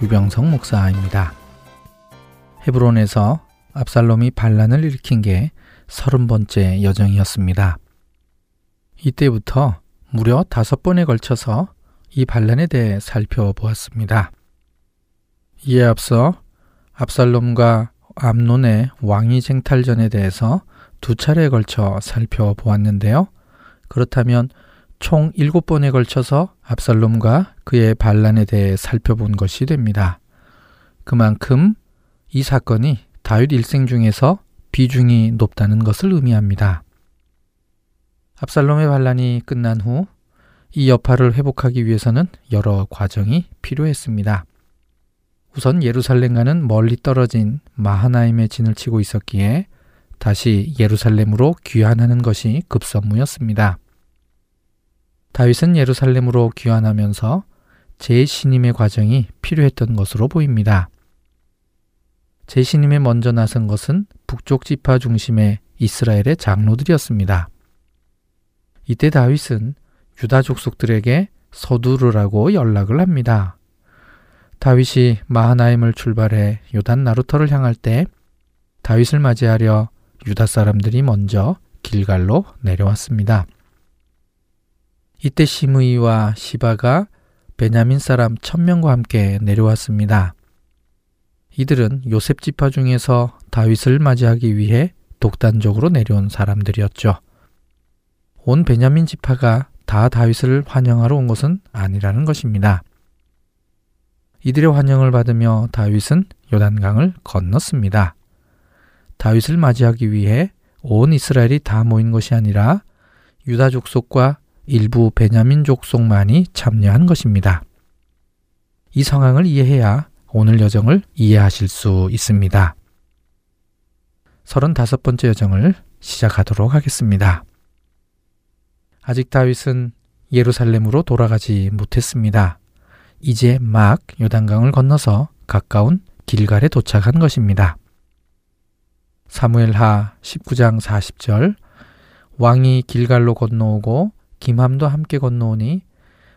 유병성 목사입니다. 헤브론에서 압살롬이 반란을 일으킨 게 30번째 여정이었습니다. 이때부터 무려 5번에 걸쳐서 이 반란에 대해 살펴보았습니다. 이에 앞서 압살롬과 암논의 왕위 쟁탈전에 대해서 2차례에 걸쳐 살펴보았는데요. 그렇다면 총 7번에 걸쳐서 압살롬과 그의 반란에 대해 살펴본 것이 됩니다. 그만큼 이 사건이 다윗 일생 중에서 비중이 높다는 것을 의미합니다. 압살롬의 반란이 끝난 후 이 여파를 회복하기 위해서는 여러 과정이 필요했습니다. 우선 예루살렘과는 멀리 떨어진 마하나임에 진을 치고 있었기에 다시 예루살렘으로 귀환하는 것이 급선무였습니다. 다윗은 예루살렘으로 귀환하면서 재신임의 과정이 필요했던 것으로 보입니다. 재신임에 먼저 나선 것은 북쪽 지파 중심의 이스라엘의 장로들이었습니다. 이때 다윗은 유다 족속들에게 서두르라고 연락을 합니다. 다윗이 마하나임을 출발해 요단 나루터를 향할 때 다윗을 맞이하려 유다 사람들이 먼저 길갈로 내려왔습니다. 이때 시므이와 시바가 베냐민 사람 1000명과 함께 내려왔습니다. 이들은 요셉 지파 중에서 다윗을 맞이하기 위해 독단적으로 내려온 사람들이었죠. 온 베냐민 지파가 다 다윗을 환영하러 온 것은 아니라는 것입니다. 이들의 환영을 받으며 다윗은 요단강을 건넜습니다. 다윗을 맞이하기 위해 온 이스라엘이 다 모인 것이 아니라 유다 족속과 일부 베냐민 족속만이 참여한 것입니다. 이 상황을 이해해야 오늘 여정을 이해하실 수 있습니다. 35번째 여정을 시작하도록 하겠습니다. 아직 다윗은 예루살렘으로 돌아가지 못했습니다. 이제 막 요단강을 건너서 가까운 길갈에 도착한 것입니다. 사무엘하 19장 40절, 왕이 길갈로 건너오고 김함도 함께 건너오니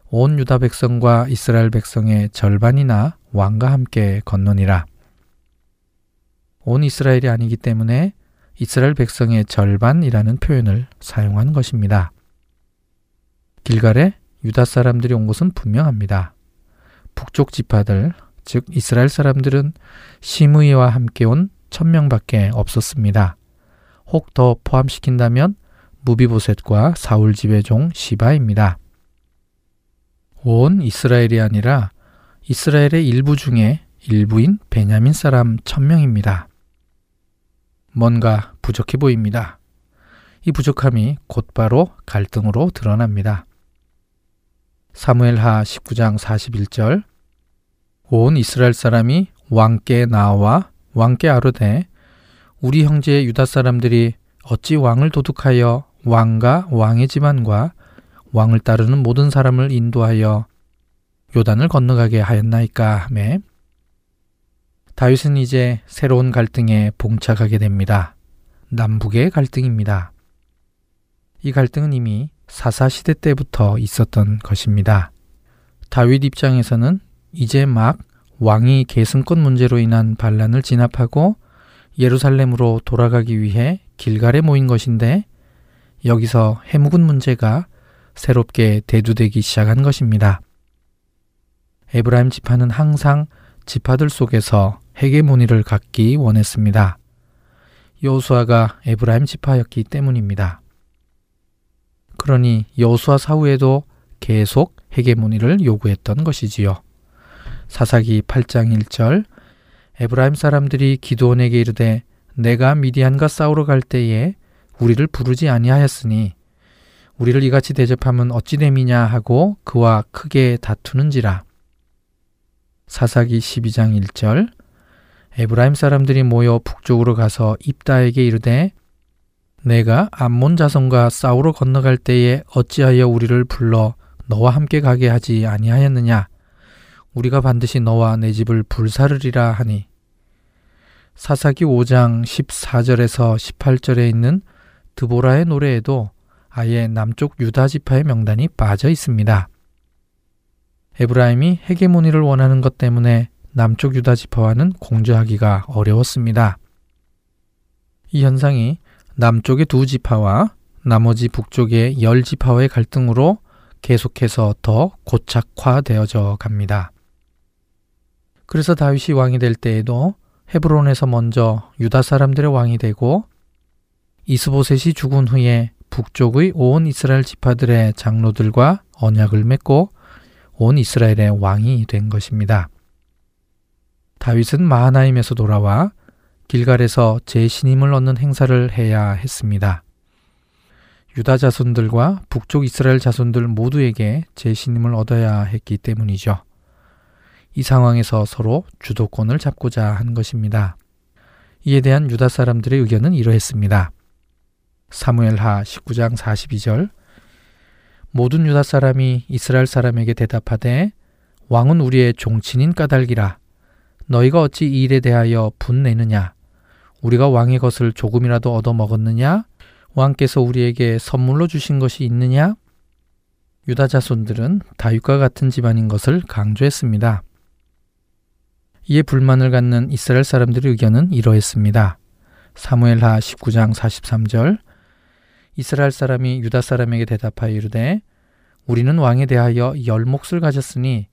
온 유다 백성과 이스라엘 백성의 절반이나 왕과 함께 건너니라. 온 이스라엘이 아니기 때문에 이스라엘 백성의 절반이라는 표현을 사용한 것입니다. 길갈에 유다 사람들이 온 것은 분명합니다. 북쪽 지파들, 즉 이스라엘 사람들은 시므이와 함께 온 1000명밖에 없었습니다. 혹 더 포함시킨다면 무비보셋과 사울 집의 종 시바입니다. 온 이스라엘이 아니라 이스라엘의 일부 중에 일부인 베냐민 사람 1000명입니다. 뭔가 부족해 보입니다. 이 부족함이 곧바로 갈등으로 드러납니다. 사무엘하 19장 41절, 온 이스라엘 사람이 왕께 나와 왕께 아뢰되 우리 형제 유다 사람들이 어찌 왕을 도둑하여 왕과 왕의 집안과 왕을 따르는 모든 사람을 인도하여 요단을 건너가게 하였나이까 하며, 다윗은 이제 새로운 갈등에 봉착하게 됩니다. 남북의 갈등입니다. 이 갈등은 이미 사사시대 때부터 있었던 것입니다. 다윗 입장에서는 이제 막 왕이 계승권 문제로 인한 반란을 진압하고 예루살렘으로 돌아가기 위해 길갈에 모인 것인데 여기서 해묵은 문제가 새롭게 대두되기 시작한 것입니다. 에브라임 지파는 항상 지파들 속에서 헤게모니를 갖기 원했습니다. 여호수아가 에브라임 지파였기 때문입니다. 그러니 여호수아 사후에도 계속 헤게모니를 요구했던 것이지요. 사사기 8장 1절 에브라임 사람들이 기드온에게 이르되 내가 미디안과 싸우러 갈 때에 우리를 부르지 아니하였으니 우리를 이같이 대접하면 어찌 됨이냐 하고 그와 크게 다투는지라. 사사기 12장 1절 에브라임 사람들이 모여 북쪽으로 가서 입다에게 이르되 내가 암몬 자손과 싸우러 건너갈 때에 어찌하여 우리를 불러 너와 함께 가게 하지 아니하였느냐. 우리가 반드시 너와 내 집을 불사르리라 하니. 사사기 5장 14절에서 18절에 있는 드보라의 노래에도 아예 남쪽 유다 지파의 명단이 빠져 있습니다. 에브라임이 헤게모니를 원하는 것 때문에 남쪽 유다 지파와는 공조하기가 어려웠습니다. 이 현상이 남쪽의 두 지파와 나머지 북쪽의 10지파와의 갈등으로 계속해서 더 고착화되어져 갑니다. 그래서 다윗이 왕이 될 때에도 헤브론에서 먼저 유다 사람들의 왕이 되고 이스보셋이 죽은 후에 북쪽의 온 이스라엘 지파들의 장로들과 언약을 맺고 온 이스라엘의 왕이 된 것입니다. 다윗은 마하나임에서 돌아와 길갈에서 재신임을 얻는 행사를 해야 했습니다. 유다 자손들과 북쪽 이스라엘 자손들 모두에게 재신임을 얻어야 했기 때문이죠. 이 상황에서 서로 주도권을 잡고자 한 것입니다. 이에 대한 유다 사람들의 의견은 이러했습니다. 사무엘하 19장 42절 모든 유다 사람이 이스라엘 사람에게 대답하되 왕은 우리의 종친인 까닭이라 너희가 어찌 이 일에 대하여 분내느냐. 우리가 왕의 것을 조금이라도 얻어먹었느냐. 왕께서 우리에게 선물로 주신 것이 있느냐. 유다 자손들은 다윗과 같은 집안인 것을 강조했습니다. 이에 불만을 갖는 이스라엘 사람들의 의견은 이러했습니다. 사무엘하 19장 43절 이스라엘 사람이 유다 사람에게 대답하여 이르되 우리는 왕에 대하여 열 몫을 가졌으니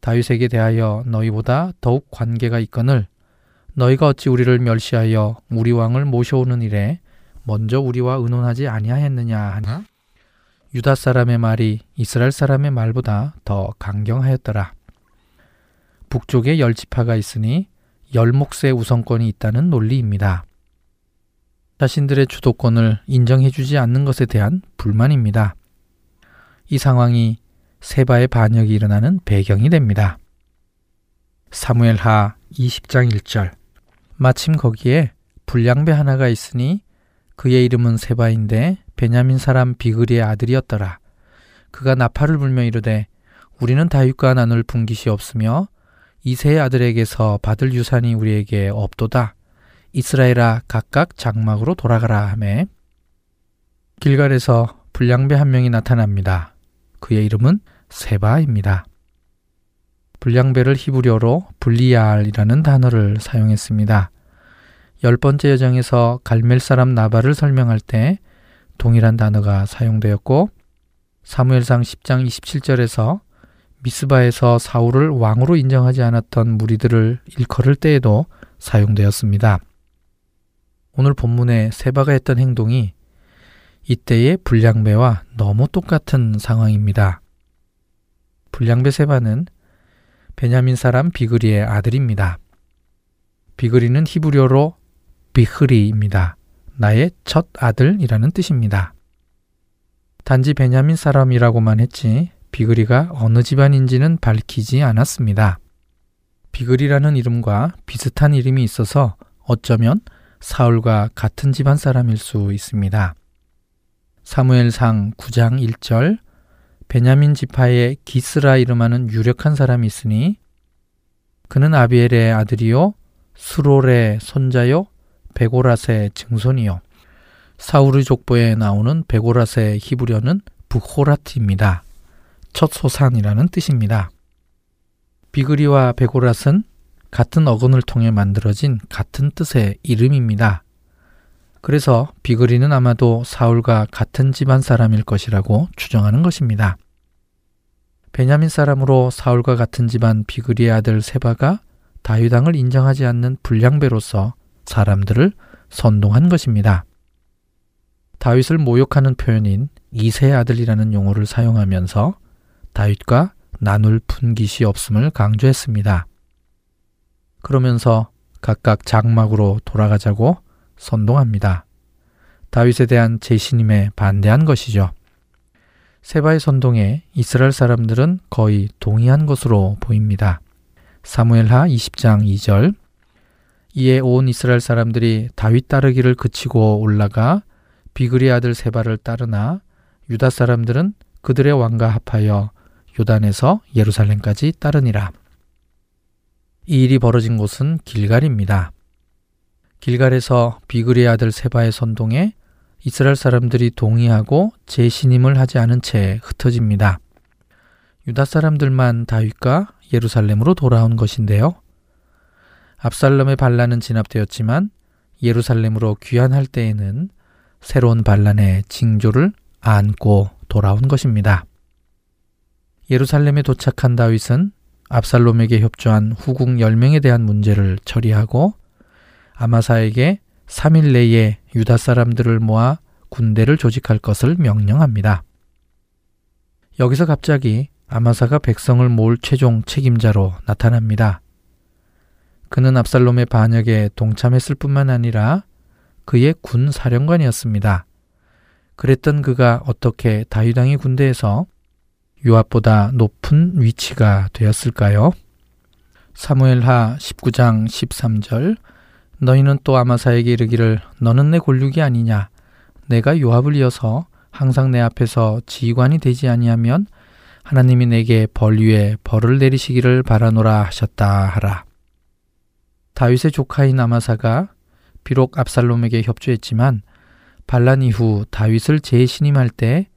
다윗에게 대하여 너희보다 더욱 관계가 있거늘 너희가 어찌 우리를 멸시하여 우리 왕을 모셔오는 일에 먼저 우리와 의논하지 아니하였느냐 하나? 유다 사람의 말이 이스라엘 사람의 말보다 더 강경하였더라. 북쪽에 10지파가 있으니 10몫의 우선권이 있다는 논리입니다. 자신들의 주도권을 인정해주지 않는 것에 대한 불만입니다. 이 상황이 세바의 반역이 일어나는 배경이 됩니다. 사무엘하 20장 1절 마침 거기에 불량배 하나가 있으니 그의 이름은 세바인데 베냐민 사람 비그리의 아들이었더라. 그가 나팔을 불며 이르되 우리는 다윗과 나눌 분깃이 없으며 이새의 아들에게서 받을 유산이 우리에게 없도다. 이스라엘아 각각 장막으로 돌아가라 하며 길갈에서 불량배 한 명이 나타납니다. 그의 이름은 세바입니다. 불량배를 히브리어로 블리알이라는 단어를 사용했습니다. 10번째 여정에서 갈멜 사람 나발을 설명할 때 동일한 단어가 사용되었고 사무엘상 10장 27절에서 미스바에서 사울을 왕으로 인정하지 않았던 무리들을 일컬을 때에도 사용되었습니다. 오늘 본문에 세바가 했던 행동이 이때의 불량배와 너무 똑같은 상황입니다. 불량배 세바는 베냐민 사람 비그리의 아들입니다. 비그리는 히브리어로 비흐리입니다. 나의 첫 아들이라는 뜻입니다. 단지 베냐민 사람이라고만 했지 비그리가 어느 집안인지는 밝히지 않았습니다. 비그리라는 이름과 비슷한 이름이 있어서 어쩌면 사울과 같은 집안 사람일 수 있습니다. 사무엘상 9장 1절 베냐민 지파에 기스라 이름하는 유력한 사람이 있으니 그는 아비엘의 아들이요 스롤의 손자요 베고라스의 증손이요. 사울의 족보에 나오는 베고라스의 히브리어는 부호라트입니다. 첫 소산이라는 뜻입니다. 비그리와 베고라스는 같은 어근을 통해 만들어진 같은 뜻의 이름입니다. 그래서 비그리는 아마도 사울과 같은 집안 사람일 것이라고 추정하는 것입니다. 베냐민 사람으로 사울과 같은 집안 비그리의 아들 세바가 다윗왕을 인정하지 않는 불량배로서 사람들을 선동한 것입니다. 다윗을 모욕하는 표현인 이새의 아들이라는 용어를 사용하면서 다윗과 나눌 분깃이 없음을 강조했습니다. 그러면서 각각 장막으로 돌아가자고 선동합니다. 다윗에 대한 재신임에 반대한 것이죠. 세바의 선동에 이스라엘 사람들은 거의 동의한 것으로 보입니다. 사무엘하 20장 2절 이에 온 이스라엘 사람들이 다윗 따르기를 그치고 올라가 비그리 아들 세바를 따르나 유다 사람들은 그들의 왕과 합하여 요단에서 예루살렘까지 따르니라. 이 일이 벌어진 곳은 길갈입니다. 길갈에서 비그리의 아들 세바의 선동에 이스라엘 사람들이 동의하고 재신임을 하지 않은 채 흩어집니다. 유다 사람들만 다윗과 예루살렘으로 돌아온 것인데요. 압살롬의 반란은 진압되었지만 예루살렘으로 귀환할 때에는 새로운 반란의 징조를 안고 돌아온 것입니다. 예루살렘에 도착한 다윗은 압살롬에게 협조한 후궁 10명에 대한 문제를 처리하고 아마사에게 3일 내에 유다 사람들을 모아 군대를 조직할 것을 명령합니다. 여기서 갑자기 아마사가 백성을 모을 최종 책임자로 나타납니다. 그는 압살롬의 반역에 동참했을 뿐만 아니라 그의 군 사령관이었습니다. 그랬던 그가 어떻게 다윗왕의 군대에서 요압보다 높은 위치가 되었을까요? 사무엘하 19장 13절 너희는 또 아마사에게 이르기를 너는 내 골육이 아니냐 내가 요압을 이어서 항상 내 앞에서 지휘관이 되지 아니하면 하나님이 내게 벌 위에 벌을 내리시기를 바라노라 하셨다 하라. 다윗의 조카인 아마사가 비록 압살롬에게 협조했지만 반란 이후 다윗을 재신임할 때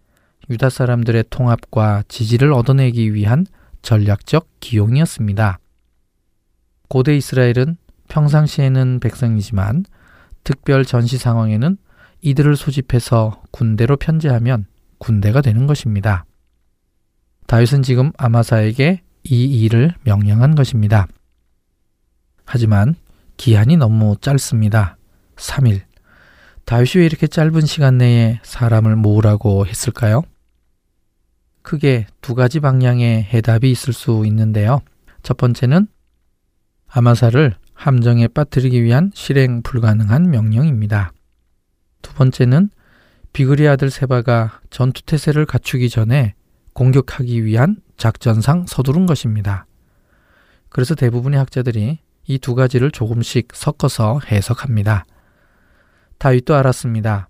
유다 사람들의 통합과 지지를 얻어내기 위한 전략적 기용이었습니다. 고대 이스라엘은 평상시에는 백성이지만 특별 전시 상황에는 이들을 소집해서 군대로 편제하면 군대가 되는 것입니다. 다윗은 지금 아마사에게 이 일을 명령한 것입니다. 하지만 기한이 너무 짧습니다. 3일. 다윗이 왜 이렇게 짧은 시간 내에 사람을 모으라고 했을까요? 크게 두 가지 방향의 해답이 있을 수 있는데요. 첫 번째는 아마사를 함정에 빠뜨리기 위한 실행 불가능한 명령입니다. 두 번째는 비그리 아들 세바가 전투태세를 갖추기 전에 공격하기 위한 작전상 서두른 것입니다. 그래서 대부분의 학자들이 이 두 가지를 조금씩 섞어서 해석합니다. 다윗도 알았습니다.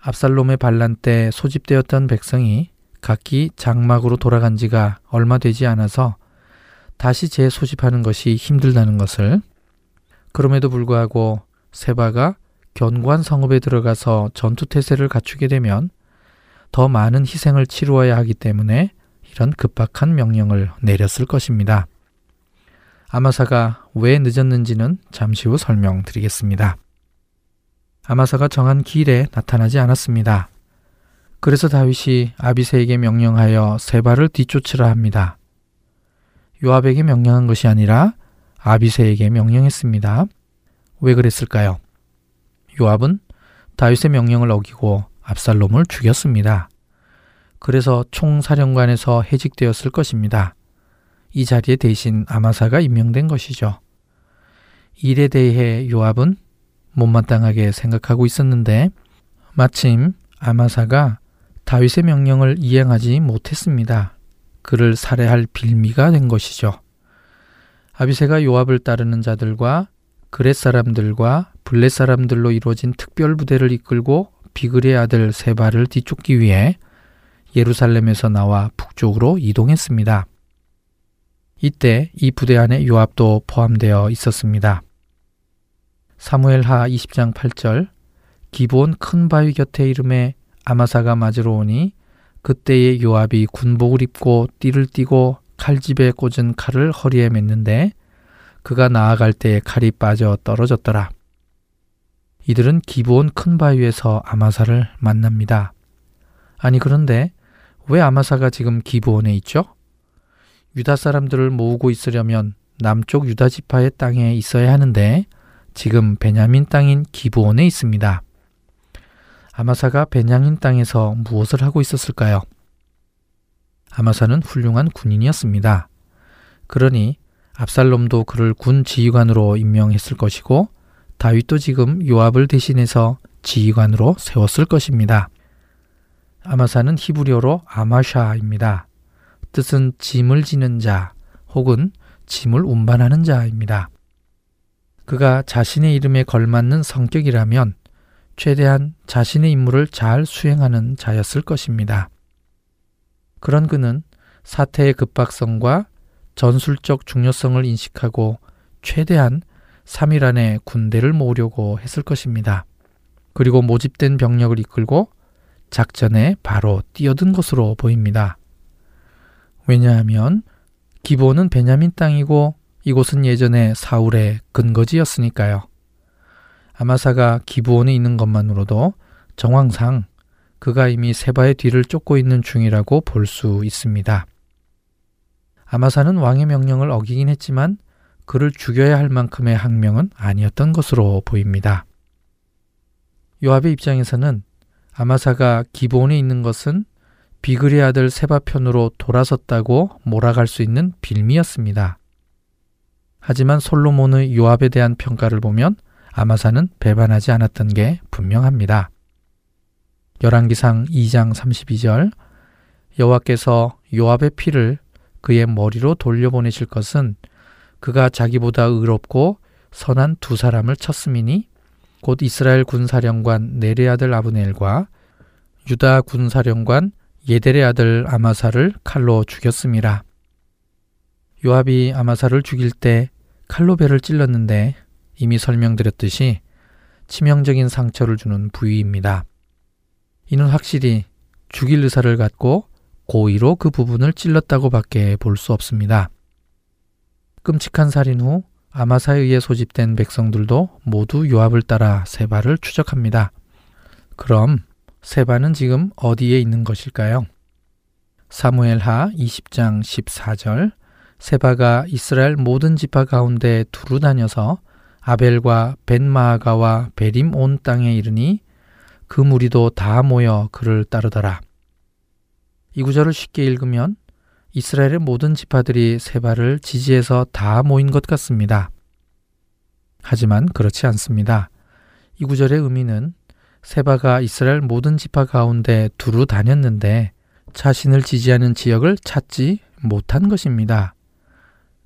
압살롬의 반란 때 소집되었던 백성이 각기 장막으로 돌아간 지가 얼마 되지 않아서 다시 재소집하는 것이 힘들다는 것을, 그럼에도 불구하고 세바가 견고한 성읍에 들어가서 전투태세를 갖추게 되면 더 많은 희생을 치루어야 하기 때문에 이런 급박한 명령을 내렸을 것입니다. 아마사가 왜 늦었는지는 잠시 후 설명드리겠습니다. 아마사가 정한 길에 나타나지 않았습니다. 그래서 다윗이 아비새에게 명령하여 세바를 뒤쫓으라 합니다. 요압에게 명령한 것이 아니라 아비새에게 명령했습니다. 왜 그랬을까요? 요압은 다윗의 명령을 어기고 압살롬을 죽였습니다. 그래서 총사령관에서 해직되었을 것입니다. 이 자리에 대신 아마사가 임명된 것이죠. 일에 대해 요압은 못마땅하게 생각하고 있었는데 마침 아마사가 다윗의 명령을 이행하지 못했습니다. 그를 살해할 빌미가 된 것이죠. 아비새가 요압을 따르는 자들과 그렛 사람들과 블렛 사람들로 이루어진 특별 부대를 이끌고 비그리의 아들 세바를 뒤쫓기 위해 예루살렘에서 나와 북쪽으로 이동했습니다. 이때 이 부대 안에 요압도 포함되어 있었습니다. 사무엘하 20장 8절 기브온 큰 바위 곁에 이르매 아마사가 맞으러 오니 그때의 요압이 군복을 입고 띠를 띠고 칼집에 꽂은 칼을 허리에 맸는데 그가 나아갈 때에 칼이 빠져 떨어졌더라. 이들은 기브온 큰 바위에서 아마사를 만납니다. 아니 그런데 왜 아마사가 지금 기브온에 있죠? 유다 사람들을 모으고 있으려면 남쪽 유다 지파의 땅에 있어야 하는데 지금 베냐민 땅인 기브온에 있습니다. 아마사가 베냐민 땅에서 무엇을 하고 있었을까요? 아마사는 훌륭한 군인이었습니다. 그러니 압살롬도 그를 군 지휘관으로 임명했을 것이고 다윗도 지금 요압을 대신해서 지휘관으로 세웠을 것입니다. 아마사는 히브리어로 아마샤입니다. 뜻은 짐을 지는 자 혹은 짐을 운반하는 자입니다. 그가 자신의 이름에 걸맞는 성격이라면 최대한 자신의 임무를 잘 수행하는 자였을 것입니다. 그런 그는 사태의 급박성과 전술적 중요성을 인식하고 최대한 3일 안에 군대를 모으려고 했을 것입니다. 그리고 모집된 병력을 이끌고 작전에 바로 뛰어든 것으로 보입니다. 왜냐하면 기브온은 베냐민 땅이고 이곳은 예전에 사울의 근거지였으니까요. 아마사가 기브온에 있는 것만으로도 정황상 그가 이미 세바의 뒤를 쫓고 있는 중이라고 볼 수 있습니다. 아마사는 왕의 명령을 어기긴 했지만 그를 죽여야 할 만큼의 학명은 아니었던 것으로 보입니다. 요압의 입장에서는 아마사가 기브온에 있는 것은 비그리의 아들 세바 편으로 돌아섰다고 몰아갈 수 있는 빌미였습니다. 하지만 솔로몬의 요압에 대한 평가를 보면 아마사는 배반하지 않았던 게 분명합니다. 열왕기상 2장 32절 여호와께서 요압의 피를 그의 머리로 돌려보내실 것은 그가 자기보다 의롭고 선한 두 사람을 쳤음이니 곧 이스라엘 군사령관 넬의 아들 아브넬과 유다 군사령관 예델의 아들 아마사를 칼로 죽였음이라. 요압이 아마사를 죽일 때 칼로 배를 찔렀는데 이미 설명드렸듯이 치명적인 상처를 주는 부위입니다. 이는 확실히 죽일 의사를 갖고 고의로 그 부분을 찔렀다고 밖에 볼 수 없습니다. 끔찍한 살인 후 아마사에 의해 소집된 백성들도 모두 요압을 따라 세바를 추적합니다. 그럼 세바는 지금 어디에 있는 것일까요? 사무엘하 20장 14절 세바가 이스라엘 모든 지파 가운데 두루 다녀서 아벨과 벳마아가와 베림 온 땅에 이르니 그 무리도 다 모여 그를 따르더라. 이 구절을 쉽게 읽으면 이스라엘의 모든 지파들이 세바를 지지해서 다 모인 것 같습니다. 하지만 그렇지 않습니다. 이 구절의 의미는 세바가 이스라엘 모든 지파 가운데 두루 다녔는데 자신을 지지하는 지역을 찾지 못한 것입니다.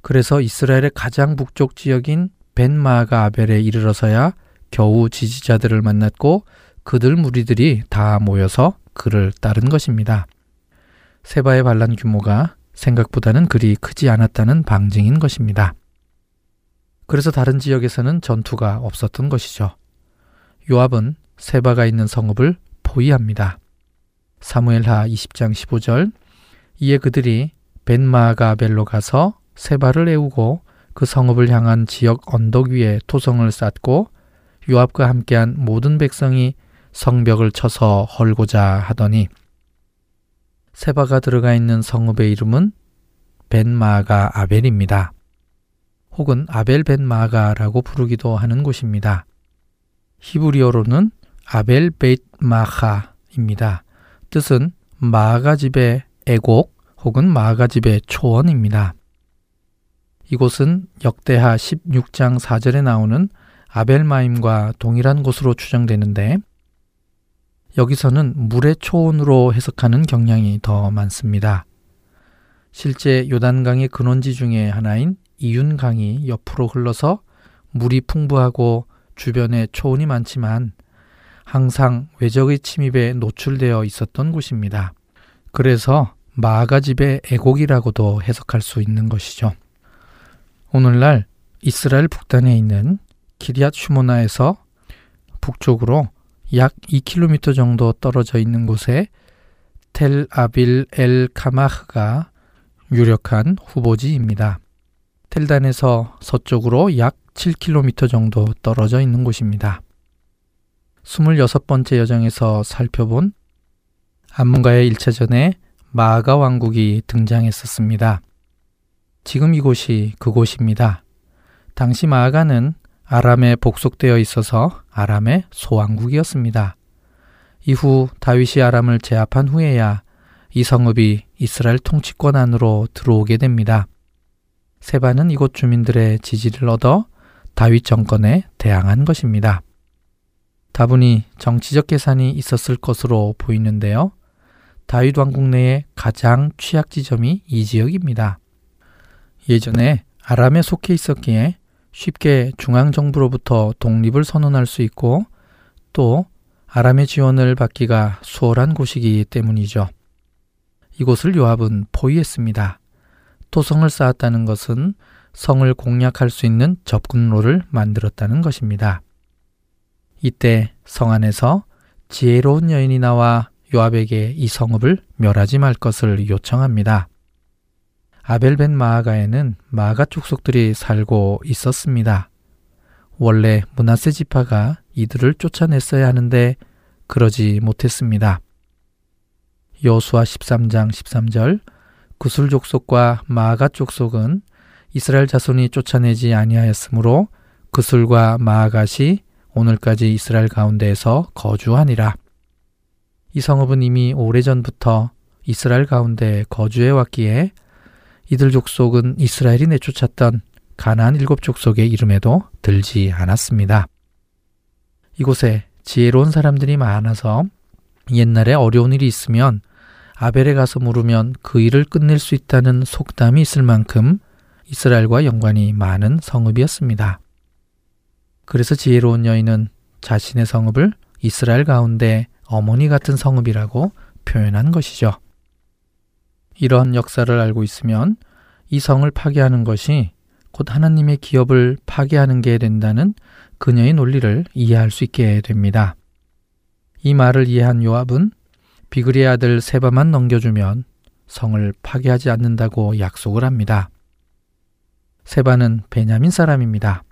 그래서 이스라엘의 가장 북쪽 지역인 벳마아가 아벨에 이르러서야 겨우 지지자들을 만났고 그들 무리들이 다 모여서 그를 따른 것입니다. 세바의 반란 규모가 생각보다는 그리 크지 않았다는 방증인 것입니다. 그래서 다른 지역에서는 전투가 없었던 것이죠. 요압은 세바가 있는 성읍을 포위합니다. 사무엘하 20장 15절 이에 그들이 벳마아가 아벨로 가서 세바를 애우고 그 성읍을 향한 지역 언덕 위에 토성을 쌓고 요압과 함께한 모든 백성이 성벽을 쳐서 헐고자 하더니 세바가 들어가 있는 성읍의 이름은 벳마아가 아벨입니다. 혹은 아벨 벳마아가라고 부르기도 하는 곳입니다. 히브리어로는 아벨 벳마아가입니다. 뜻은 마아가 집의 애곡 혹은 마아가 집의 초원입니다. 이곳은 역대하 16장 4절에 나오는 아벨마임과 동일한 곳으로 추정되는데 여기서는 물의 초원으로 해석하는 경향이 더 많습니다. 실제 요단강의 근원지 중에 하나인 이윤강이 옆으로 흘러서 물이 풍부하고 주변에 초원이 많지만 항상 외적의 침입에 노출되어 있었던 곳입니다. 그래서 마아가 집의 애곡이라고도 해석할 수 있는 것이죠. 오늘날 이스라엘 북단에 있는 기리앗 슈모나에서 북쪽으로 약 2km 정도 떨어져 있는 곳에 텔아빌 엘 카마흐가 유력한 후보지입니다. 텔단에서 서쪽으로 약 7km 정도 떨어져 있는 곳입니다. 26번째 여정에서 살펴본 암몬과의 1차전에 마아가 왕국이 등장했었습니다. 지금 이곳이 그곳입니다. 당시 마아가는 아람에 복속되어 있어서 아람의 소왕국이었습니다. 이후 다윗이 아람을 제압한 후에야 이 성읍이 이스라엘 통치권 안으로 들어오게 됩니다. 세바는 이곳 주민들의 지지를 얻어 다윗 정권에 대항한 것입니다. 다분히 정치적 계산이 있었을 것으로 보이는데요. 다윗 왕국 내의 가장 취약 지점이 이 지역입니다. 예전에 아람에 속해 있었기에 쉽게 중앙정부로부터 독립을 선언할 수 있고 또 아람의 지원을 받기가 수월한 곳이기 때문이죠. 이곳을 요압은 포위했습니다. 토성을 쌓았다는 것은 성을 공략할 수 있는 접근로를 만들었다는 것입니다. 이때 성 안에서 지혜로운 여인이 나와 요압에게 이 성읍을 멸하지 말 것을 요청합니다. 아벨 벤 마아가에는 마아가 족속들이 살고 있었습니다. 원래 므낫세 지파가 이들을 쫓아냈어야 하는데 그러지 못했습니다. 여호수아 13장 13절 구슬 족속과 마아가 족속은 이스라엘 자손이 쫓아내지 아니하였으므로 구슬과 마아가시 오늘까지 이스라엘 가운데에서 거주하니라. 이 성읍은 이미 오래전부터 이스라엘 가운데 거주해 왔기에 이들 족속은 이스라엘이 내쫓았던 가나안 7 족속의 이름에도 들지 않았습니다. 이곳에 지혜로운 사람들이 많아서 옛날에 어려운 일이 있으면 아벨에 가서 물으면 그 일을 끝낼 수 있다는 속담이 있을 만큼 이스라엘과 연관이 많은 성읍이었습니다. 그래서 지혜로운 여인은 자신의 성읍을 이스라엘 가운데 어머니 같은 성읍이라고 표현한 것이죠. 이런 역사를 알고 있으면 이 성을 파괴하는 것이 곧 하나님의 기업을 파괴하는 게 된다는 그녀의 논리를 이해할 수 있게 됩니다. 이 말을 이해한 요압은 비그리의 아들 세바만 넘겨주면 성을 파괴하지 않는다고 약속을 합니다. 세바는 베냐민 사람입니다.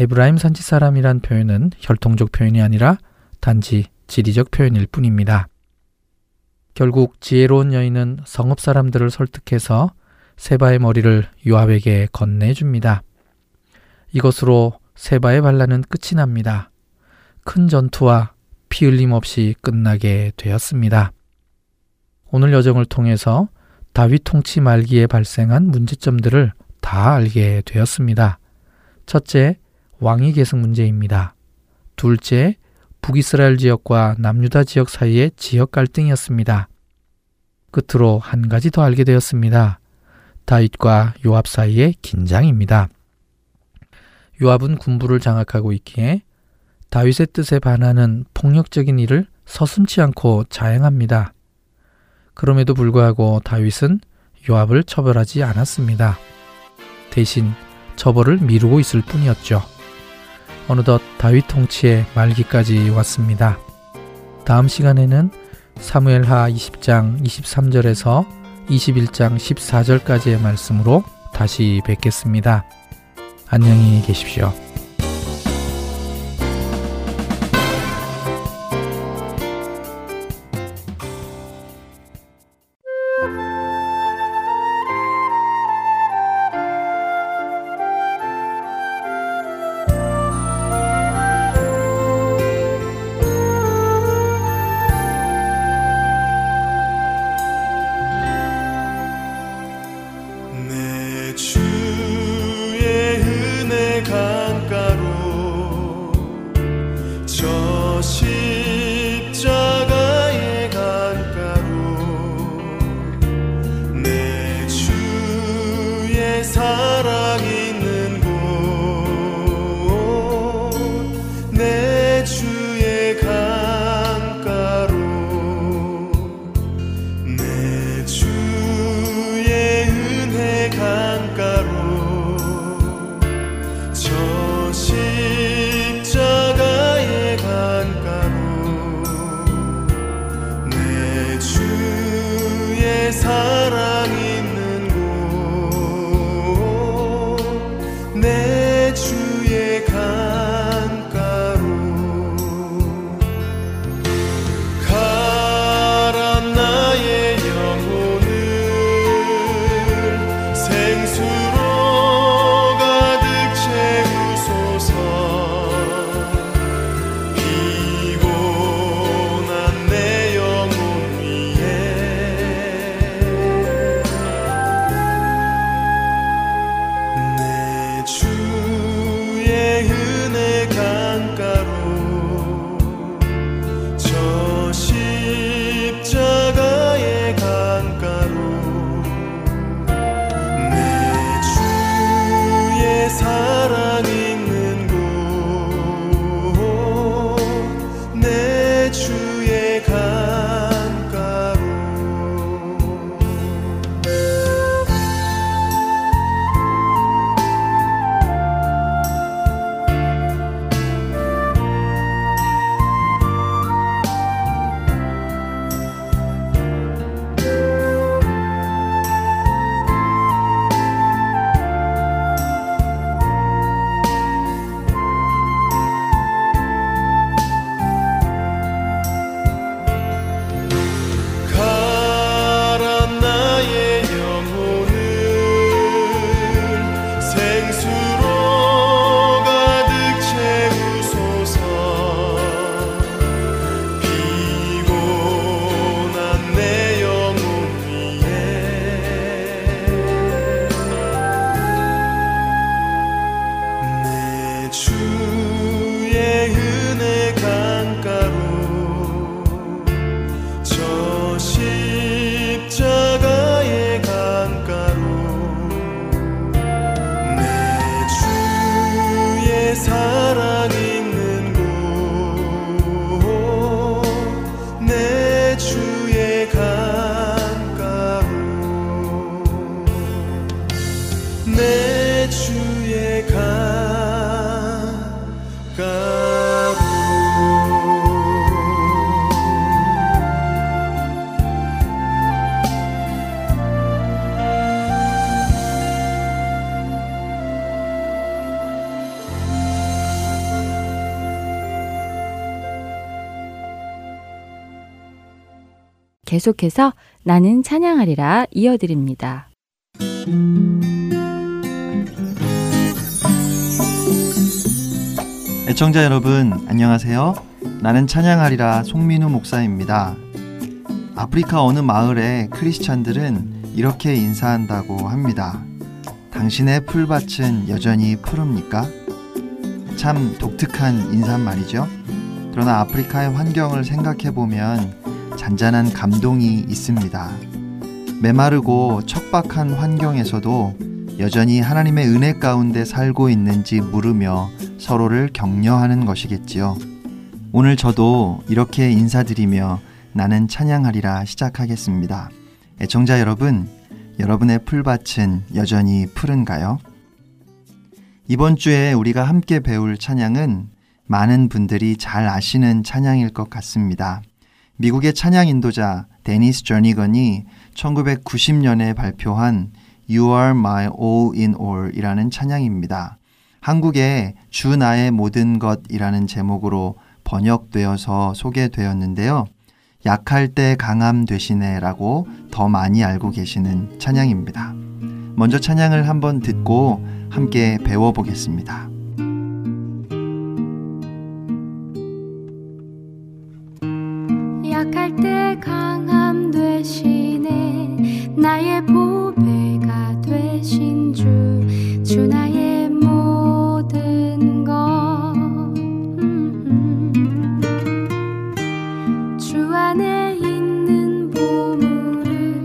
에브라임 산지 사람이란 표현은 혈통적 표현이 아니라 단지 지리적 표현일 뿐입니다. 결국 지혜로운 여인은 성읍 사람들을 설득해서 세바의 머리를 요압에게 건네줍니다. 이것으로 세바의 반란은 끝이 납니다. 큰 전투와 피 흘림 없이 끝나게 되었습니다. 오늘 여정을 통해서 다윗 통치 말기에 발생한 문제점들을 다 알게 되었습니다. 첫째, 왕위 계승 문제입니다. 둘째, 북이스라엘 지역과 남유다 지역 사이의 지역 갈등이었습니다. 끝으로 한 가지 더 알게 되었습니다. 다윗과 요압 사이의 긴장입니다. 요압은 군부를 장악하고 있기에 다윗의 뜻에 반하는 폭력적인 일을 서슴지 않고 자행합니다. 그럼에도 불구하고 다윗은 요압을 처벌하지 않았습니다. 대신 처벌을 미루고 있을 뿐이었죠. 어느덧 다윗 통치의 말기까지 왔습니다. 다음 시간에는 사무엘하 20장 23절에서 21장 14절까지의 말씀으로 다시 뵙겠습니다. 안녕히 계십시오. Thanks 계속해서 나는 찬양하리라 이어드립니다. 애청자 여러분 안녕하세요. 나는 찬양하리라 송민우 목사입니다. 아프리카 어느 마을에 크리스찬들은 이렇게 인사한다고 합니다. 당신의 풀밭은 여전히 푸릅니까? 참 독특한 인사말이죠. 그러나 아프리카의 환경을 생각해보면 잔잔한 감동이 있습니다. 메마르고 척박한 환경에서도 여전히 하나님의 은혜 가운데 살고 있는지 물으며 서로를 격려하는 것이겠지요. 오늘 저도 이렇게 인사드리며 나는 찬양하리라 시작하겠습니다. 애청자 여러분, 여러분의 풀밭은 여전히 푸른가요? 이번 주에 우리가 함께 배울 찬양은 많은 분들이 잘 아시는 찬양일 것 같습니다. 미국의 찬양 인도자 데니스 저니건이 1990년에 발표한 You are my all in all 이라는 찬양입니다. 한국에 주 나의 모든 것 이라는 제목으로 번역되어서 소개되었는데요. 약할 때 강함 되시네 라고 더 많이 알고 계시는 찬양입니다. 먼저 찬양을 한번 듣고 함께 배워보겠습니다. 약할 때 강함 되시네 나의 보배가 되신 주 나의 모든 것 주 안에 있는 보물을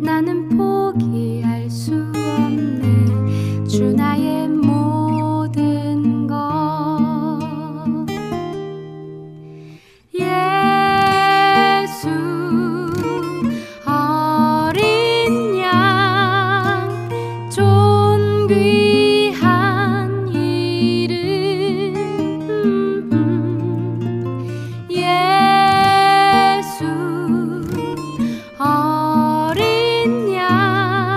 나는 포기할 수 없네 주 나의 모든 것 예수 어린 양 존귀한 이름 예수 어린 양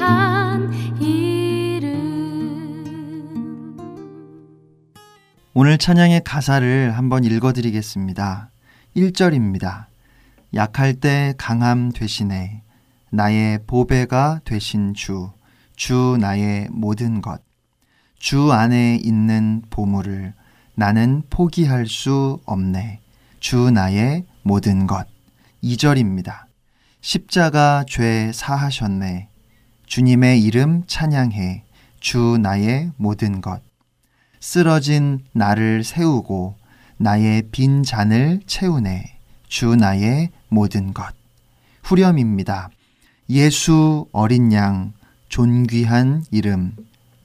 존귀한 이름. 오늘 찬양의 가사를 한번 읽어드리겠습니다. 1절입니다. 약할 때 강함 되시네 나의 보배가 되신 주 나의 모든 것 주 안에 있는 보물을 나는 포기할 수 없네 주 나의 모든 것. 2절입니다. 십자가 죄 사하셨네 주님의 이름 찬양해 주 나의 모든 것 쓰러진 나를 세우고 나의 빈 잔을 채우네 주 나의 모든 것. 후렴입니다. 예수 어린 양 존귀한 이름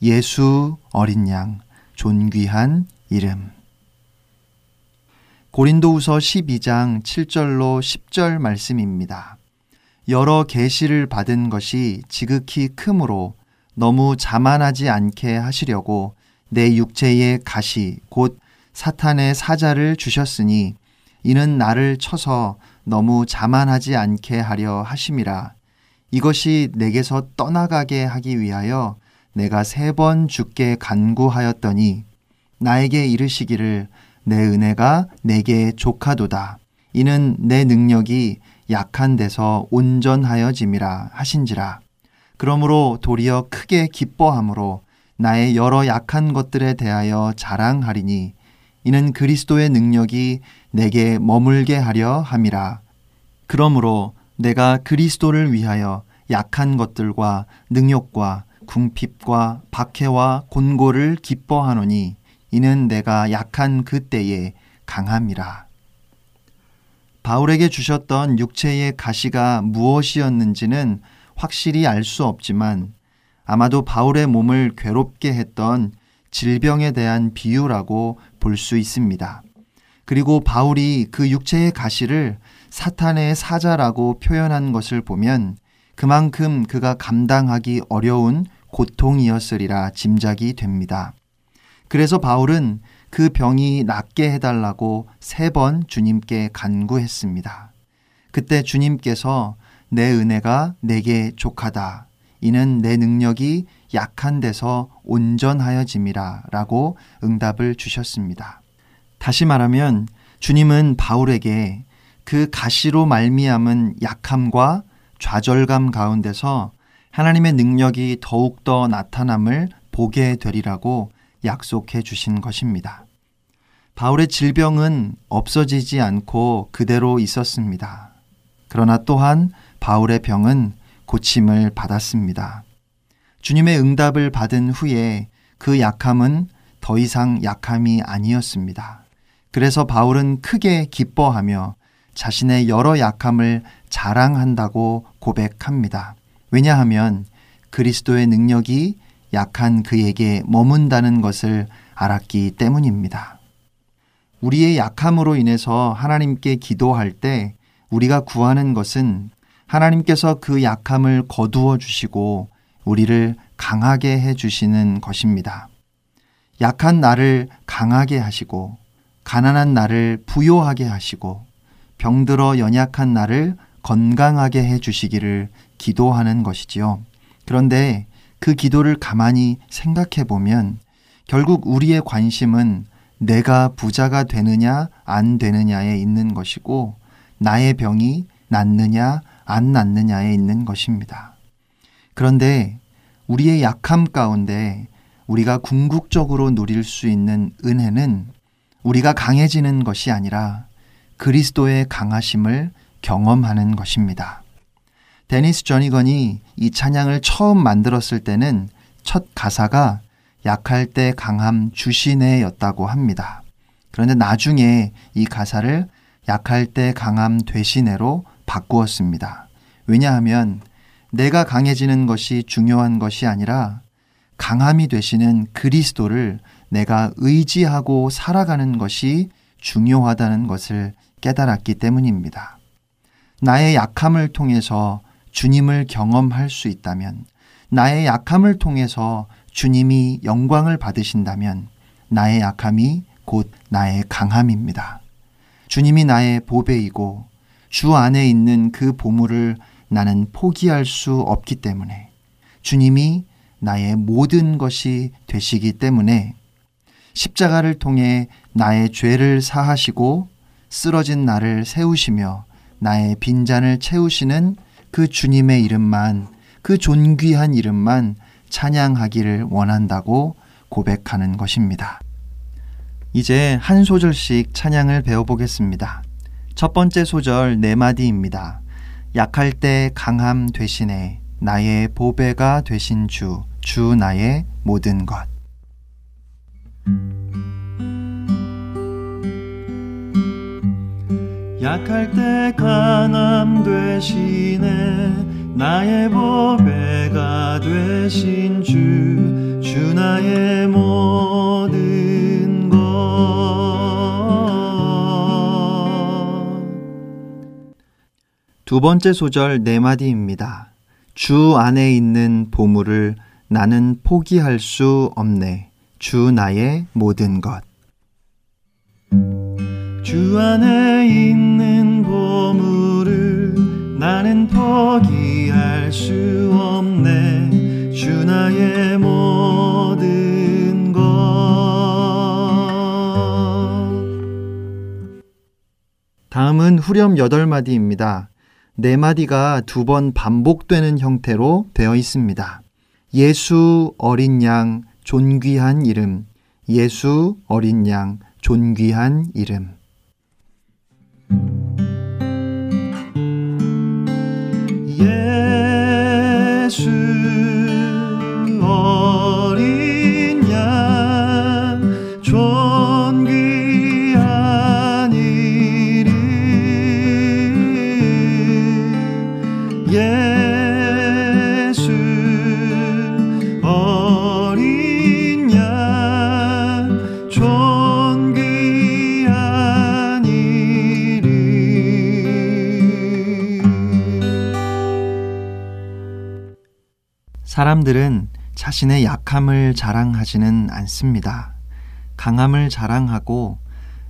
예수 어린 양 존귀한 이름. 고린도후서 12장 7절로 10절 말씀입니다. 여러 계시를 받은 것이 지극히 크므로 너무 자만하지 않게 하시려고 내 육체의 가시 곧 사탄의 사자를 주셨으니 이는 나를 쳐서 너무 자만하지 않게 하려 하심이라. 이것이 내게서 떠나가게 하기 위하여 내가 3번 주께 간구하였더니 나에게 이르시기를 내 은혜가 내게 족하도다. 이는 내 능력이 약한 데서 온전하여짐이라 하신지라. 그러므로 도리어 크게 기뻐함으로 나의 여러 약한 것들에 대하여 자랑하리니 이는 그리스도의 능력이 내게 머물게 하려 함이라. 그러므로 내가 그리스도를 위하여 약한 것들과 능욕과 궁핍과 박해와 곤고를 기뻐하노니 이는 내가 약한 그때의 강함이라. 바울에게 주셨던 육체의 가시가 무엇이었는지는 확실히 알 수 없지만 아마도 바울의 몸을 괴롭게 했던 질병에 대한 비유라고 볼 수 있습니다. 그리고 바울이 그 육체의 가시를 사탄의 사자라고 표현한 것을 보면 그만큼 그가 감당하기 어려운 고통이었으리라 짐작이 됩니다. 그래서 바울은 그 병이 낫게 해달라고 3번 주님께 간구했습니다. 그때 주님께서 내 은혜가 내게 족하다. 이는 내 능력이 약한 데서 온전하여짐이라 라고 응답을 주셨습니다. 다시 말하면 주님은 바울에게 그 가시로 말미암은 약함과 좌절감 가운데서 하나님의 능력이 더욱더 나타남을 보게 되리라고 약속해 주신 것입니다. 바울의 질병은 없어지지 않고 그대로 있었습니다. 그러나 또한 바울의 병은 고침을 받았습니다. 주님의 응답을 받은 후에 그 약함은 더 이상 약함이 아니었습니다. 그래서 바울은 크게 기뻐하며 자신의 여러 약함을 자랑한다고 고백합니다. 왜냐하면 그리스도의 능력이 약한 그에게 머문다는 것을 알았기 때문입니다. 우리의 약함으로 인해서 하나님께 기도할 때 우리가 구하는 것은 하나님께서 그 약함을 거두어 주시고 우리를 강하게 해 주시는 것입니다. 약한 나를 강하게 하시고 가난한 나를 부요하게 하시고 병들어 연약한 나를 건강하게 해 주시기를 기도하는 것이지요. 그런데 그 기도를 가만히 생각해 보면 결국 우리의 관심은 내가 부자가 되느냐 안 되느냐에 있는 것이고 나의 병이 낫느냐 안 낫느냐에 있는 것입니다. 그런데 우리의 약함 가운데 우리가 궁극적으로 누릴 수 있는 은혜는 우리가 강해지는 것이 아니라 그리스도의 강하심을 경험하는 것입니다. 데니스 저니건이 이 찬양을 처음 만들었을 때는 첫 가사가 약할 때 강함 주시네였다고 합니다. 그런데 나중에 이 가사를 약할 때 강함 되시네로 바꾸었습니다. 왜냐하면 내가 강해지는 것이 중요한 것이 아니라 강함이 되시는 그리스도를 내가 의지하고 살아가는 것이 중요하다는 것을 깨달았기 때문입니다. 나의 약함을 통해서 주님을 경험할 수 있다면, 나의 약함을 통해서 주님이 영광을 받으신다면 나의 약함이 곧 나의 강함입니다. 주님이 나의 보배이고 주 안에 있는 그 보물을 나는 포기할 수 없기 때문에 주님이 나의 모든 것이 되시기 때문에 십자가를 통해 나의 죄를 사하시고 쓰러진 나를 세우시며 나의 빈잔을 채우시는 그 주님의 이름만, 그 존귀한 이름만 찬양하기를 원한다고 고백하는 것입니다. 이제 한 소절씩 찬양을 배워보겠습니다. 첫 번째 소절 네 마디입니다. 약할 때 강함 되시네 나의 보배가 되신 주 나의 모든 것. 약할 때 강함 되시네 나의 보배가 되신 주 나의 모든 것. 두 번째 소절 네 마디입니다. 주 안에 있는 보물을 나는 포기할 수 없네 주 나의 모든 것. 주 안에 있는 보물을 나는 포기할 수 없네 주 나의 모든 것. 다음은 후렴 8마디입니다. 4마디가 두 번 반복되는 형태로 되어 있습니다. 예수 어린 양 존귀한 이름 예수 어린 양 존귀한 이름. 예수 어린 양 존귀한 이름 예수 어린 양 존귀한 이름. 사람들은 자신의 약함을 자랑하지는 않습니다. 강함을 자랑하고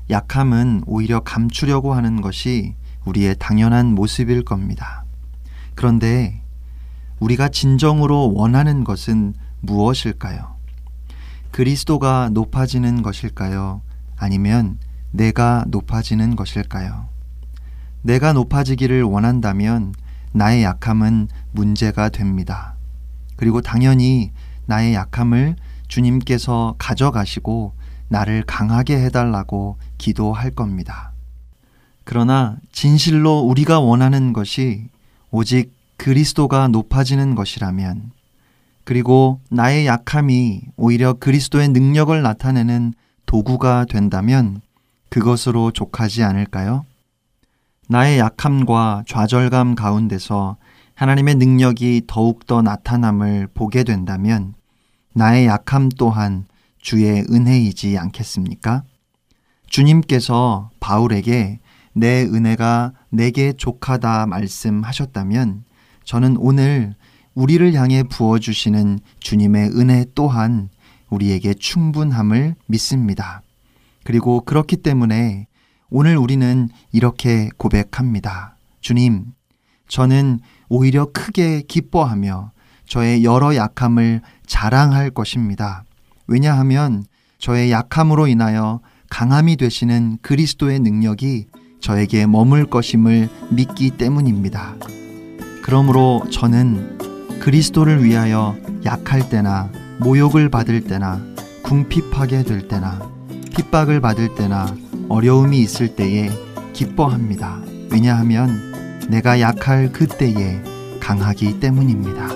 약함은 오히려 감추려고 하는 것이 우리의 당연한 모습일 겁니다. 그런데 우리가 진정으로 원하는 것은 무엇일까요? 그리스도가 높아지는 것일까요? 아니면 내가 높아지는 것일까요? 내가 높아지기를 원한다면 나의 약함은 문제가 됩니다. 그리고 당연히 나의 약함을 주님께서 가져가시고 나를 강하게 해달라고 기도할 겁니다. 그러나 진실로 우리가 원하는 것이 오직 그리스도가 높아지는 것이라면, 그리고 나의 약함이 오히려 그리스도의 능력을 나타내는 도구가 된다면 그것으로 족하지 않을까요? 나의 약함과 좌절감 가운데서 하나님의 능력이 더욱더 나타남을 보게 된다면 나의 약함 또한 주의 은혜이지 않겠습니까? 주님께서 바울에게 내 은혜가 내게 족하다 말씀하셨다면 저는 오늘 우리를 향해 부어주시는 주님의 은혜 또한 우리에게 충분함을 믿습니다. 그리고 그렇기 때문에 오늘 우리는 이렇게 고백합니다. 주님, 저는 오히려 크게 기뻐하며 저의 여러 약함을 자랑할 것입니다. 왜냐하면 저의 약함으로 인하여 강함이 되시는 그리스도의 능력이 저에게 머물 것임을 믿기 때문입니다. 그러므로 저는 그리스도를 위하여 약할 때나 모욕을 받을 때나 궁핍하게 될 때나 핍박을 받을 때나 어려움이 있을 때에 기뻐합니다. 왜냐하면 내가 약할 그때에 강하기 때문입니다.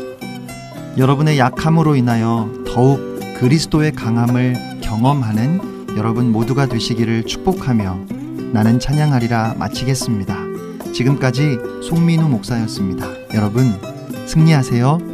여러분의 약함으로 인하여 더욱 그리스도의 강함을 경험하는 여러분 모두가 되시기를 축복하며 나는 찬양하리라 마치겠습니다. 지금까지 송민우 목사였습니다. 여러분, 승리하세요.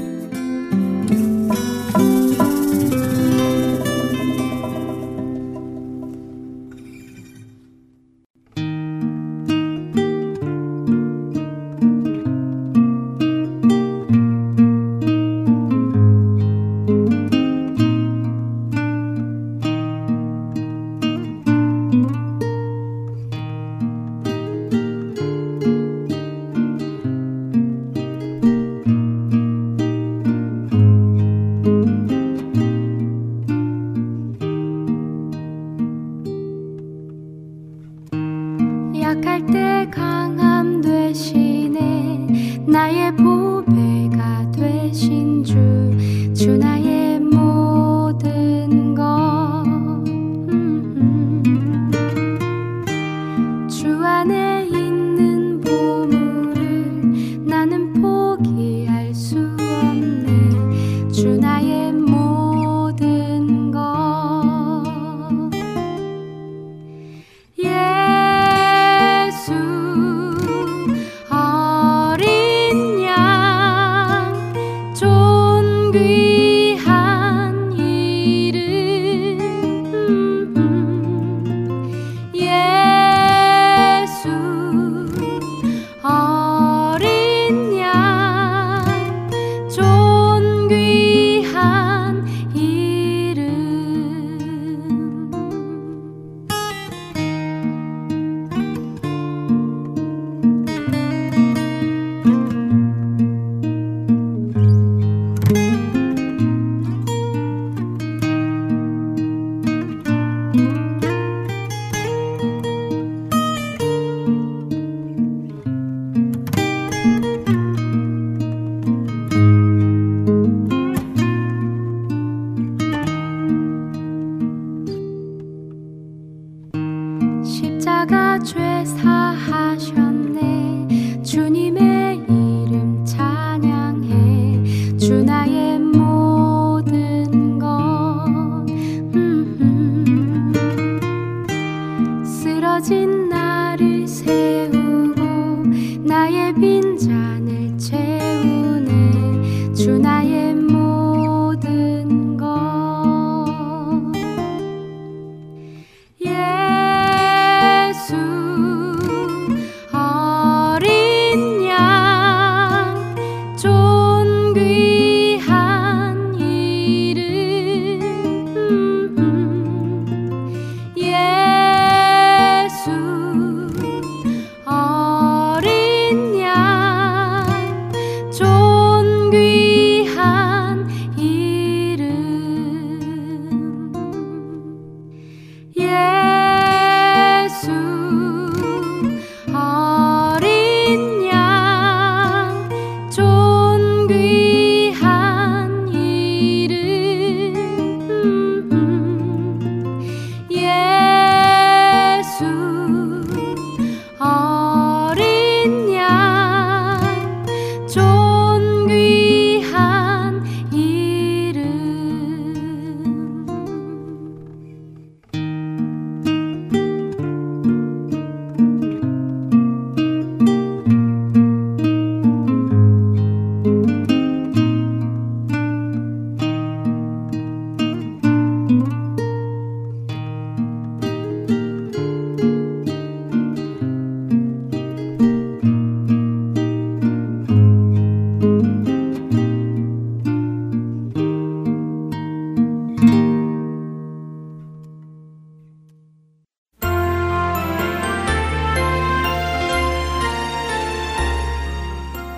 Yeah.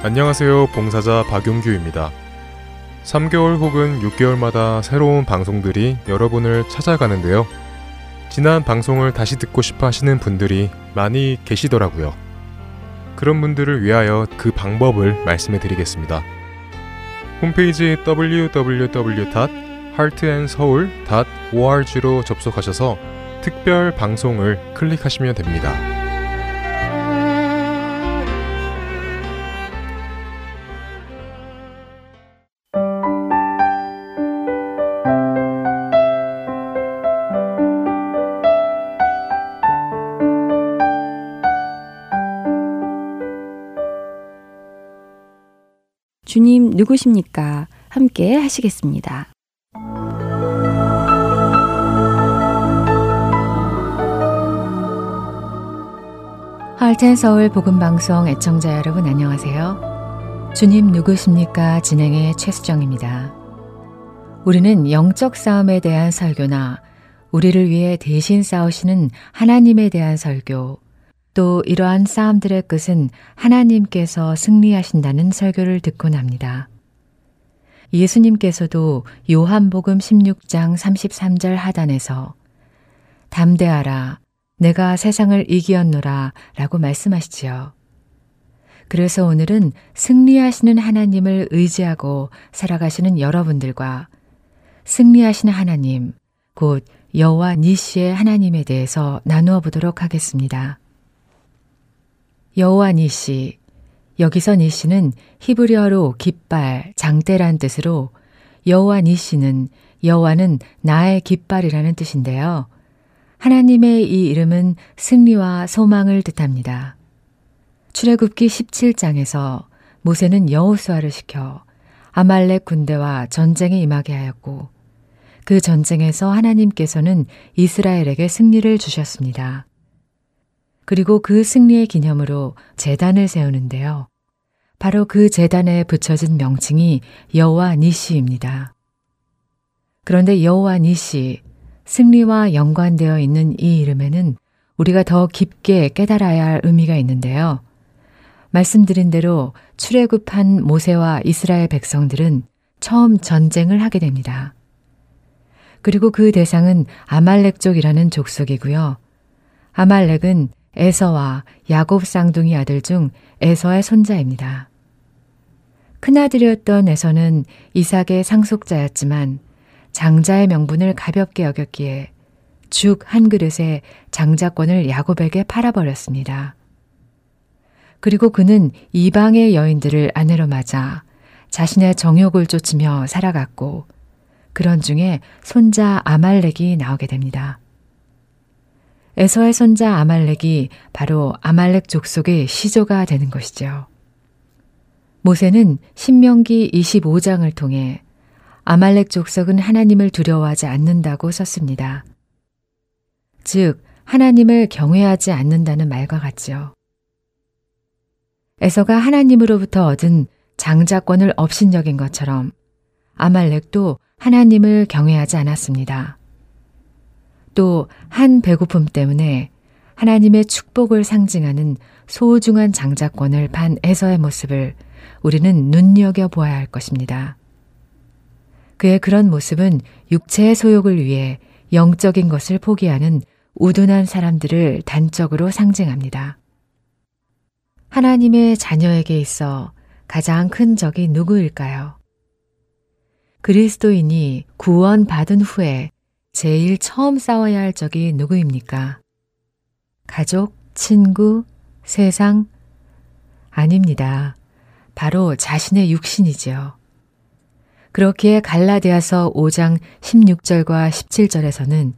안녕하세요. 봉사자 박용규입니다. 3개월 혹은 6개월마다 새로운 방송들이 여러분을 찾아가는데요. 지난 방송을 다시 듣고 싶어 하시는 분들이 많이 계시더라고요. 그런 분들을 위하여 그 방법을 말씀해 드리겠습니다. 홈페이지 www.heartandseoul.org로 접속하셔서 특별 방송을 클릭하시면 됩니다. 주님 누구십니까? 함께 하시겠습니다. 하트앤서울 복음방송 애청자 여러분 안녕하세요. 주님 누구십니까? 진행의 최수정입니다. 우리는 영적 싸움에 대한 설교나 우리를 위해 대신 싸우시는 하나님에 대한 설교, 또 이러한 싸움들의 끝은 하나님께서 승리하신다는 설교를 듣곤 합니다. 예수님께서도 요한복음 16장 33절 하단에서 담대하라 내가 세상을 이기었노라 라고 말씀하시지요. 그래서 오늘은 승리하시는 하나님을 의지하고 살아가시는 여러분들과 승리하시는 하나님, 곧 여호와 니시의 하나님에 대해서 나누어 보도록 하겠습니다. 여호와 니시, 여기서 니시는 히브리어로 깃발, 장대란 뜻으로 여호와 니시는 여호와는 나의 깃발이라는 뜻인데요. 하나님의 이 이름은 승리와 소망을 뜻합니다. 출애굽기 17장에서 모세는 여호수아를 시켜 아말렉 군대와 전쟁에 임하게 하였고 그 전쟁에서 하나님께서는 이스라엘에게 승리를 주셨습니다. 그리고 그 승리의 기념으로 제단을 세우는데요. 바로 그 제단에 붙여진 명칭이 여호와 니시입니다. 그런데 여호와 니시, 승리와 연관되어 있는 이 이름에는 우리가 더 깊게 깨달아야 할 의미가 있는데요. 말씀드린 대로 출애굽한 모세와 이스라엘 백성들은 처음 전쟁을 하게 됩니다. 그리고 그 대상은 아말렉족이라는 족속이고요. 아말렉은 에서와 야곱 쌍둥이 아들 중 에서의 손자입니다. 큰아들이었던 에서는 이삭의 상속자였지만 장자의 명분을 가볍게 여겼기에 죽 한 그릇에 장자권을 야곱에게 팔아버렸습니다. 그리고 그는 이방의 여인들을 아내로 맞아 자신의 정욕을 쫓으며 살아갔고 그런 중에 손자 아말렉이 나오게 됩니다. 에서의 손자 아말렉이 바로 아말렉 족속의 시조가 되는 것이죠. 모세는 신명기 25장을 통해 아말렉 족속은 하나님을 두려워하지 않는다고 썼습니다. 즉, 하나님을 경외하지 않는다는 말과 같지요. 에서가 하나님으로부터 얻은 장자권을 업신여긴 것처럼 아말렉도 하나님을 경외하지 않았습니다. 또 한 배고픔 때문에 하나님의 축복을 상징하는 소중한 장자권을 판 에서의 모습을 우리는 눈여겨보아야 할 것입니다. 그의 그런 모습은 육체의 소욕을 위해 영적인 것을 포기하는 우둔한 사람들을 단적으로 상징합니다. 하나님의 자녀에게 있어 가장 큰 적이 누구일까요? 그리스도인이 구원받은 후에 제일 처음 싸워야 할 적이 누구입니까? 가족, 친구, 세상? 아닙니다. 바로 자신의 육신이지요. 그렇기에 갈라디아서 5장 16절과 17절에서는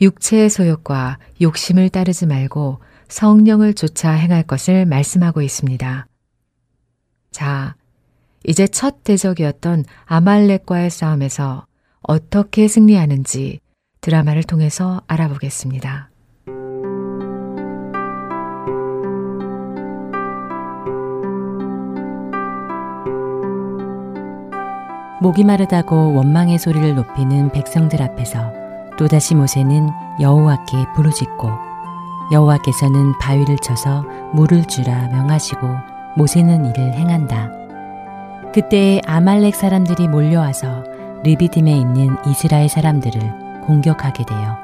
육체의 소욕과 욕심을 따르지 말고 성령을 쫓아 행할 것을 말씀하고 있습니다. 자, 이제 첫 대적이었던 아말렉과의 싸움에서 어떻게 승리하는지 드라마를 통해서 알아보겠습니다. 목이 마르다고 원망의 소리를 높이는 백성들 앞에서 또다시 모세는 여호와께 부르짖고 여호와께서는 바위를 쳐서 물을 주라 명하시고 모세는 이를 행한다. 그때 아말렉 사람들이 몰려와서 르비딤에 있는 이스라엘 사람들을 공격하게 되어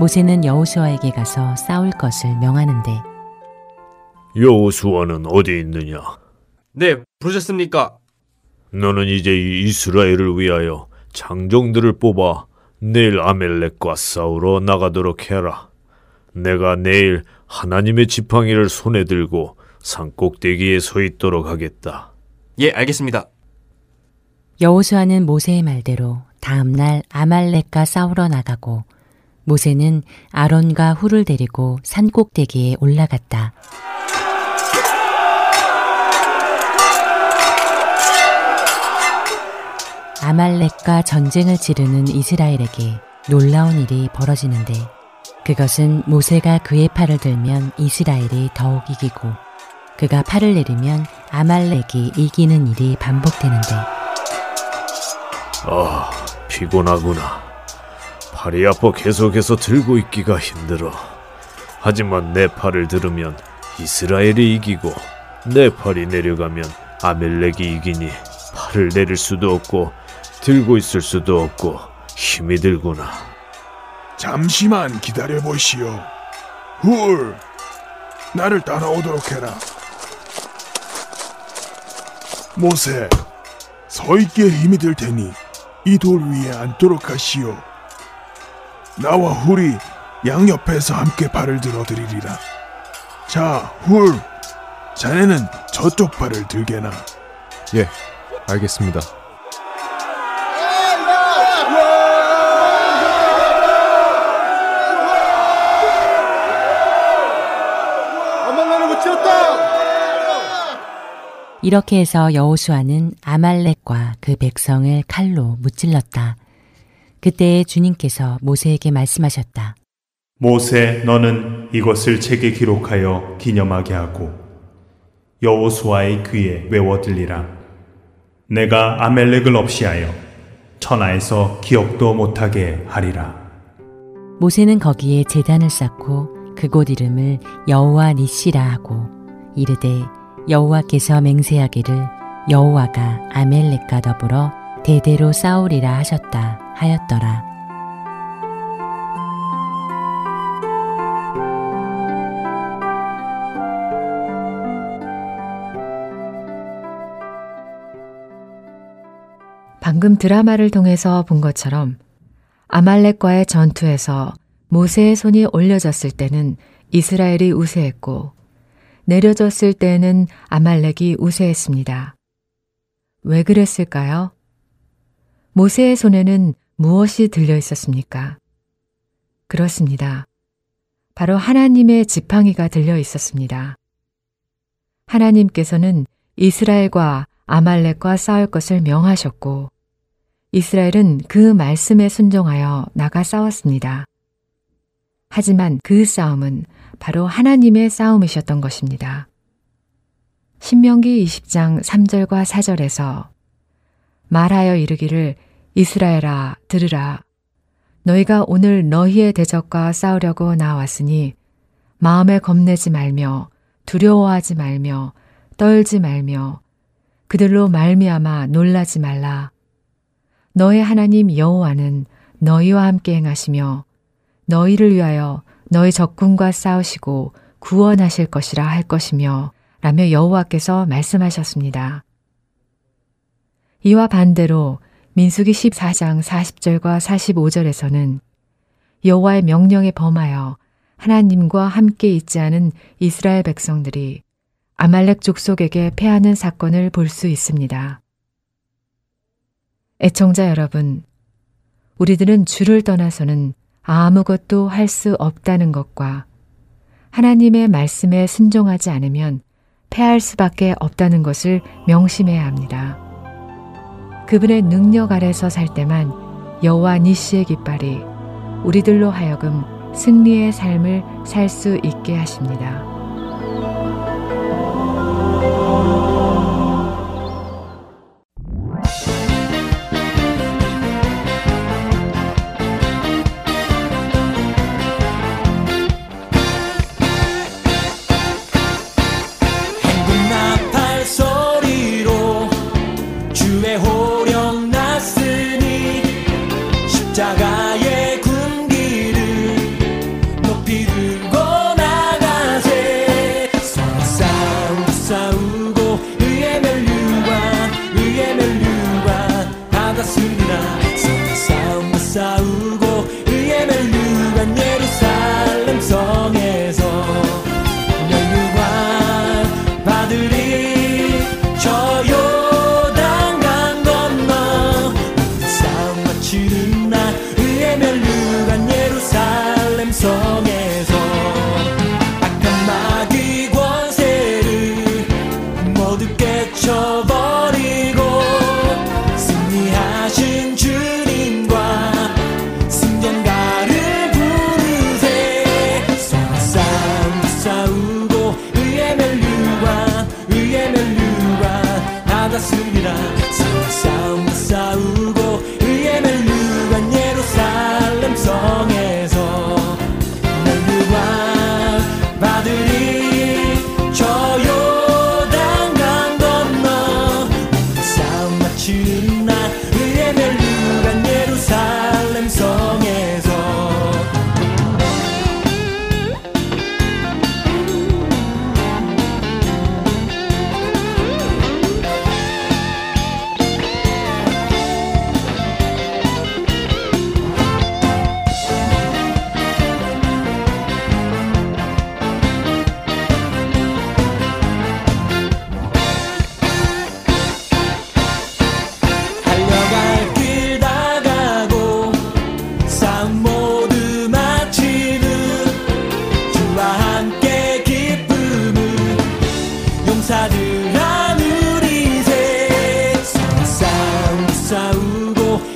모세는 여호수아에게 가서 싸울 것을 명하는데, 여호수아는 어디 있느냐? 네, 부르셨습니까? 너는 이제 이 이스라엘을 위하여 장정들을 뽑아 내일 아멜렉과 싸우러 나가도록 해라. 내가 내일 하나님의 지팡이를 손에 들고 산꼭대기에 서 있도록 하겠다. 예, 알겠습니다. 여호수아는 모세의 말대로 다음날 아말렉과 싸우러 나가고 모세는 아론과 후를 데리고 산꼭대기에 올라갔다. 아말렉과 전쟁을 지르는 이스라엘에게 놀라운 일이 벌어지는데, 그것은 모세가 그의 팔을 들면 이스라엘이 더욱 이기고 그가 팔을 내리면 아말렉이 이기는 일이 반복되는데, 아, 피곤하구나. 팔이 아파 계속해서 들고 있기가 힘들어. 하지만 내 팔을 들으면 이스라엘이 이기고 내 팔이 내려가면 아말렉이 이기니 팔을 내릴 수도 없고 들고 있을 수도 없고 힘이 들구나. 잠시만 기다려보시오. 훌! 나를 따라오도록 해라. 모세, 서있기에 힘이 들 테니 이 돌 위에 앉도록 하시오. 나와 훌이 양옆에서 함께 발을 들어드리리라. 자, 훌, 자네는 저쪽 발을 들게나. 예, 알겠습니다. 이렇게 해서 여호수아는 아말렉과 그 백성을 칼로 무찔렀다. 그때 주님께서 모세에게 말씀하셨다. 모세, 너는 이것을 책에 기록하여 기념하게 하고 여호수아의 귀에 외워 들리라. 내가 아멜렉을 없이하여 천하에서 기억도 못하게 하리라. 모세는 거기에 제단을 쌓고 그곳 이름을 여호와 니시라 하고 이르되, 여호와께서 맹세하기를 여호와가 아멜렉과 더불어 대대로 싸우리라 하셨다 하였더라. 방금 드라마를 통해서 본 것처럼 아말렉과의 전투에서 모세의 손이 올려졌을 때는 이스라엘이 우세했고 내려졌을 때는 아말렉이 우세했습니다. 왜 그랬을까요? 모세의 손에는 무엇이 들려 있었습니까? 그렇습니다. 바로 하나님의 지팡이가 들려 있었습니다. 하나님께서는 이스라엘과 아말렉과 싸울 것을 명하셨고 이스라엘은 그 말씀에 순종하여 나가 싸웠습니다. 하지만 그 싸움은 바로 하나님의 싸움이셨던 것입니다. 신명기 20장 3절과 4절에서 말하여 이르기를, 이스라엘아 들으라. 너희가 오늘 너희의 대적과 싸우려고 나왔으니 마음에 겁내지 말며 두려워하지 말며 떨지 말며 그들로 말미암아 놀라지 말라. 너의 하나님 여호와는 너희와 함께 행하시며 너희를 위하여 너희 적군과 싸우시고 구원하실 것이라 할 것이며 라며 여호와께서 말씀하셨습니다. 이와 반대로 민수기 14장 40절과 45절에서는 여호와의 명령에 범하여 하나님과 함께 있지 않은 이스라엘 백성들이 아말렉 족속에게 패하는 사건을 볼 수 있습니다. 애청자 여러분, 우리들은 주를 떠나서는 아무것도 할 수 없다는 것과 하나님의 말씀에 순종하지 않으면 패할 수밖에 없다는 것을 명심해야 합니다. 그분의 능력 아래서 살 때만 여호와 니시의 깃발이 우리들로 하여금 승리의 삶을 살 수 있게 하십니다. 나오고 의의 멸류관 받았습니다. 싸움과 싸우고 의의 멸류관 예루살렘 성에서 멸류관 받으리 저 요단 강 건너 싸움 마치는 날 의의 멸류관 예루살렘 성에서 쳐버리고 승리하신 주님과 승전가를 부르세. 싸움 싸우고 의의 멸류관 받았습니다. 싸움 싸우고 의의 멸류관 예루살렘 성에서 멸류관 받으리 저요 의의 멸류관 예루살렘 성에서 용사들아 누리세. 싸움 싸우고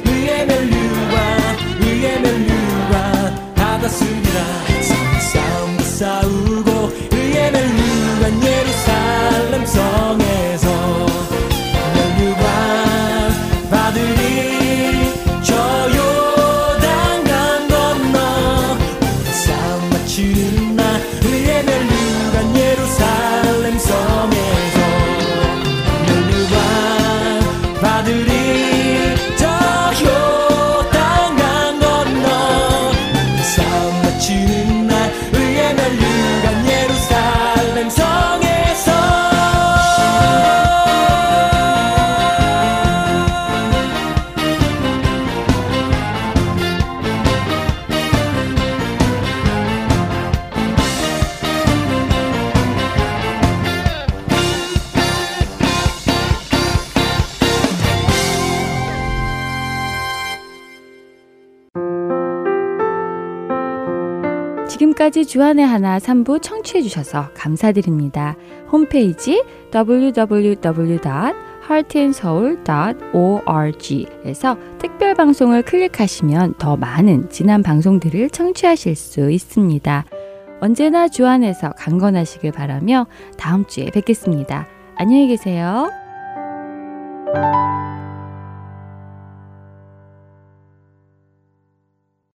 의의 멸류관 받았습니다. 싸움 싸우고 의의 멸류관 예루살렘 성에서 멸류관 받으리 저 요단 강 건너 싸움 마치는 날 의의 멸류관 예루살렘 성에서 멸류관 받으리 저 요단 강 건너 싸움 마치는 날 의의 멸류관 예루살렘 성에서 지금까지 주안의 하나 3부 청취해 주셔서 감사드립니다. 홈페이지 www.heartandseoul.org에서 특별 방송을 클릭하시면 더 많은 지난 방송들을 청취하실 수 있습니다. 언제나 주안에서 강건하시길 바라며 다음 주에 뵙겠습니다. 안녕히 계세요.